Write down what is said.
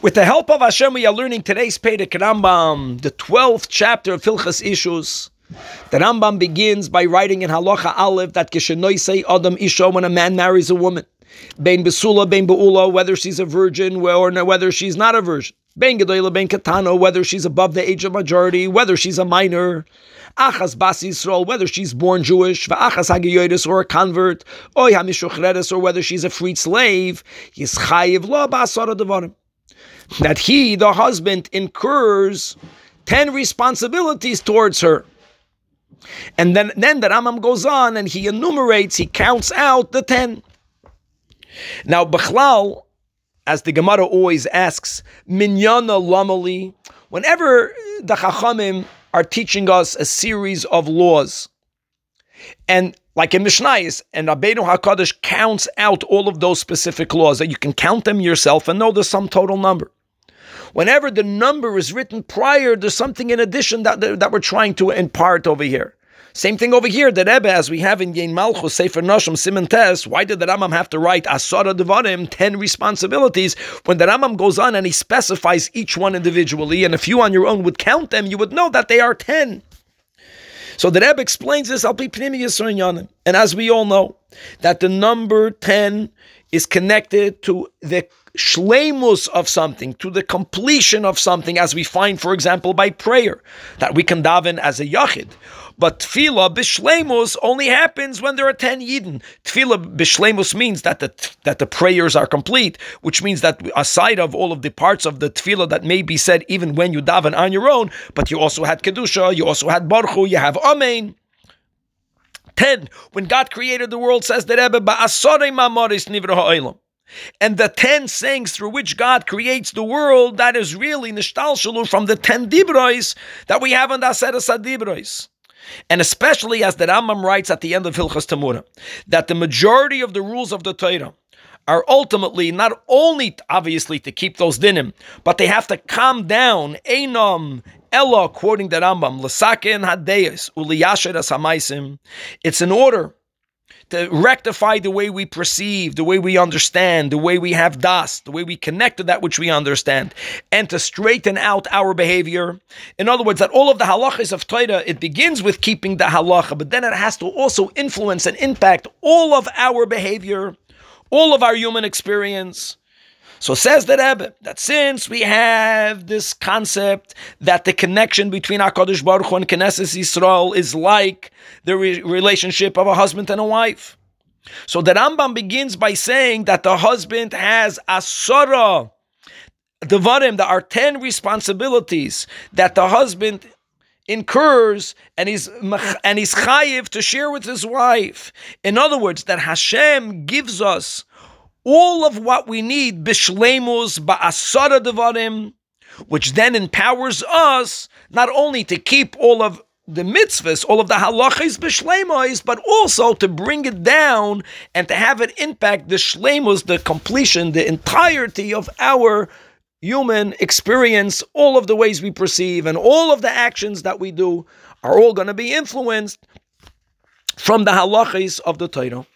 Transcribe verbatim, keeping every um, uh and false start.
With the help of Hashem, we are learning today's Perek Rambam, the twelfth chapter of Hilchos Ishus. The Rambam begins by writing in Halacha Aleph that Kishenoisei Adam Isha, when a man marries a woman, Bein Besula Bein Baula, whether she's a virgin or whether she's not a virgin, Bein G'doyla Bein Katano, whether she's above the age of majority, whether she's a minor, Achas Bas Yisrael, whether she's born Jewish, V'Achas Hagiyodis, or a convert, Oy HaMishuk, or whether she's a freed slave, Chayiv Lo Ba'asor HaDivorim, that he, the husband, incurs ten responsibilities towards her. And then, then the Rambam goes on and he enumerates, he counts out the ten. Now, Bakhlal, as the Gemara always asks, minyana lamali, whenever the Chachamim are teaching us a series of laws, and like in Mishnayis, and Rabbeinu HaKadosh counts out all of those specific laws, that you can count them yourself and know there's some total number. Whenever the number is written prior, there's something in addition that, that we're trying to impart over here. Same thing over here, the Rebbe, as we have in Yain Malchus, Sefer Noshim, Simentes, why did the Rambam have to write Asara Dvarim, ten responsibilities, when the Rambam goes on and he specifies each one individually, and if you on your own would count them, you would know that they are ten. So the Rebbe explains this, and as we all know, that the number ten is connected to the shleimus of something, to the completion of something, as we find, for example, by prayer, that we can daven as a yachid. But tefillah b'shleimus only happens when there are ten yidin. Tefillah b'shleimus means that the that the prayers are complete, which means that aside of all of the parts of the tefillah that may be said even when you daven on your own, but you also had kedusha, you also had baruchu, you have amen. ten. When God created the world, says the Rebbe, ba'asore ma'maris nivro ha'olam. And the ten sayings through which God creates the world, that is really nishtalshalu from the ten dibrois that we have on the Asara Dvarim. And especially as the Rambam writes at the end of Hilchos Tamura, that the majority of the rules of the Torah are ultimately not only obviously to keep those dinim, but they have to calm down. Einam Ella, quoting the Rambam, l'saken hadeis u'liyasher as hamaysim. It's in order to rectify the way we perceive, the way we understand, the way we have das, the way we connect to that which we understand, and to straighten out our behavior. In other words, that all of the halachis of Torah, it begins with keeping the halacha, but then it has to also influence and impact all of our behavior, all of our human experience. So says the Rebbe, that since we have this concept that the connection between HaKadosh Baruch Hu and Knesset Yisrael is like the re- relationship of a husband and a wife. So the Rambam begins by saying that the husband has Asara Dvarim, there are ten responsibilities that the husband incurs and he's, and he's chayiv to share with his wife. In other words, that Hashem gives us all of what we need, b'shleimus, ba'asara devarim, which then empowers us not only to keep all of the mitzvahs, all of the halachis b'shleimus, but also to bring it down and to have it impact the shleimus, the completion, the entirety of our human experience. All of the ways we perceive and all of the actions that we do are all going to be influenced from the halachis of the Torah.